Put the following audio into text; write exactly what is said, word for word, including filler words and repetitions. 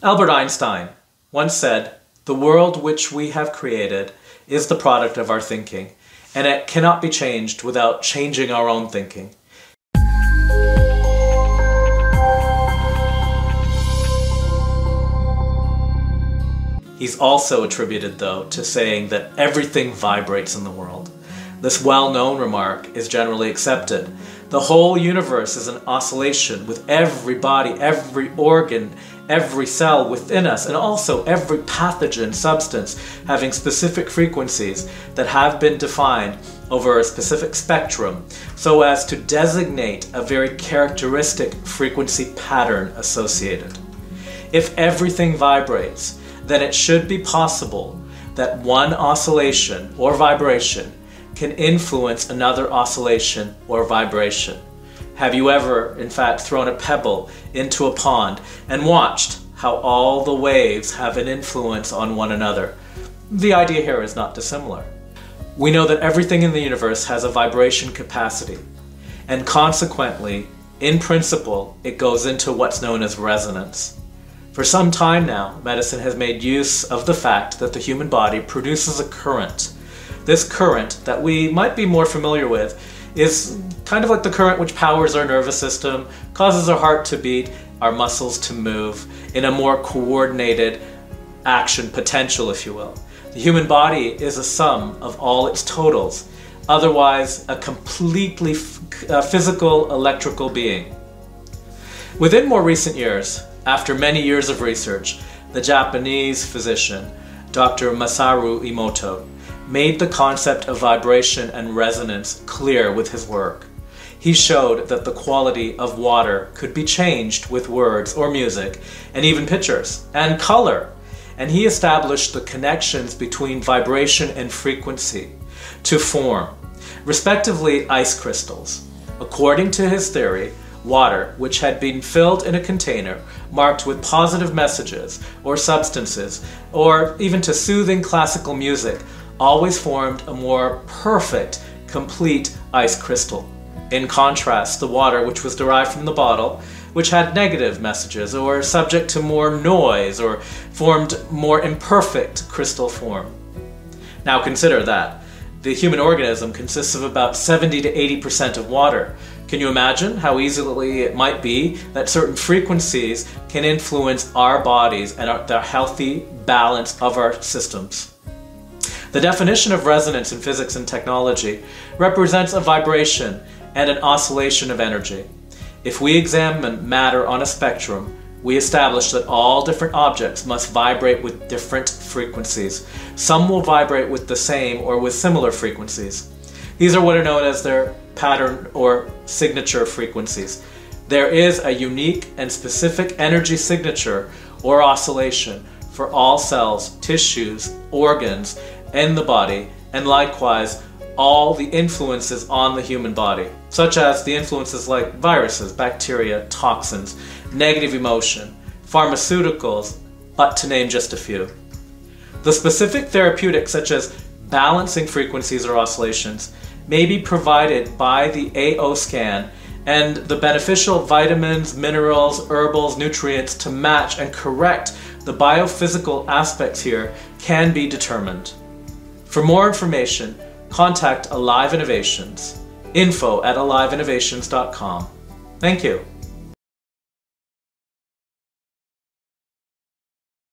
Albert Einstein once said, "The world which we have created is the product of our thinking, and it cannot be changed without changing our own thinking." He's also attributed, though, to saying that everything vibrates in the world. This well-known remark is generally accepted. The whole universe is an oscillation, with every body, every organ, every cell within us, and also every pathogen substance having specific frequencies that have been defined over a specific spectrum so as to designate a very characteristic frequency pattern associated. If everything vibrates, then it should be possible that one oscillation or vibration can influence another oscillation or vibration. Have you ever, in fact, thrown a pebble into a pond and watched how all the waves have an influence on one another? The idea here is not dissimilar. We know that everything in the universe has a vibration capacity, and consequently, in principle, it goes into what's known as resonance. For some time now, medicine has made use of the fact that the human body produces a current. This current that we might be more familiar with is kind of like the current which powers our nervous system, causes our heart to beat, our muscles to move in a more coordinated action potential, if you will. The human body is a sum of all its totals, otherwise a completely uh, physical electrical being. Within more recent years, after many years of research, the Japanese physician, Doctor Masaru Emoto, made the concept of vibration and resonance clear with his work. He showed that the quality of water could be changed with words or music, and even pictures, and color. And he established the connections between vibration and frequency to form, respectively, ice crystals. According to his theory, water, which had been filled in a container marked with positive messages or substances, or even to soothing classical music, always formed a more perfect, complete ice crystal. In contrast, the water which was derived from the bottle, which had negative messages or subject to more noise or formed more imperfect crystal form. Now consider that. The human organism consists of about seventy to eighty percent of water. Can you imagine how easily it might be that certain frequencies can influence our bodies and the healthy balance of our systems? The definition of resonance in physics and technology represents a vibration and an oscillation of energy. If we examine matter on a spectrum, we establish that all different objects must vibrate with different frequencies. Some will vibrate with the same or with similar frequencies. These are what are known as their pattern or signature frequencies. There is a unique and specific energy signature or oscillation for all cells, tissues, organs, in the body, and likewise all the influences on the human body, such as the influences like viruses, bacteria, toxins, negative emotion, pharmaceuticals, but to name just a few. The specific therapeutics, such as balancing frequencies or oscillations, may be provided by the A O scan and the beneficial vitamins, minerals, herbals, nutrients to match and correct the biophysical aspects here can be determined. For more information, contact Alive Innovations, info at alive innovations dot com. Thank you.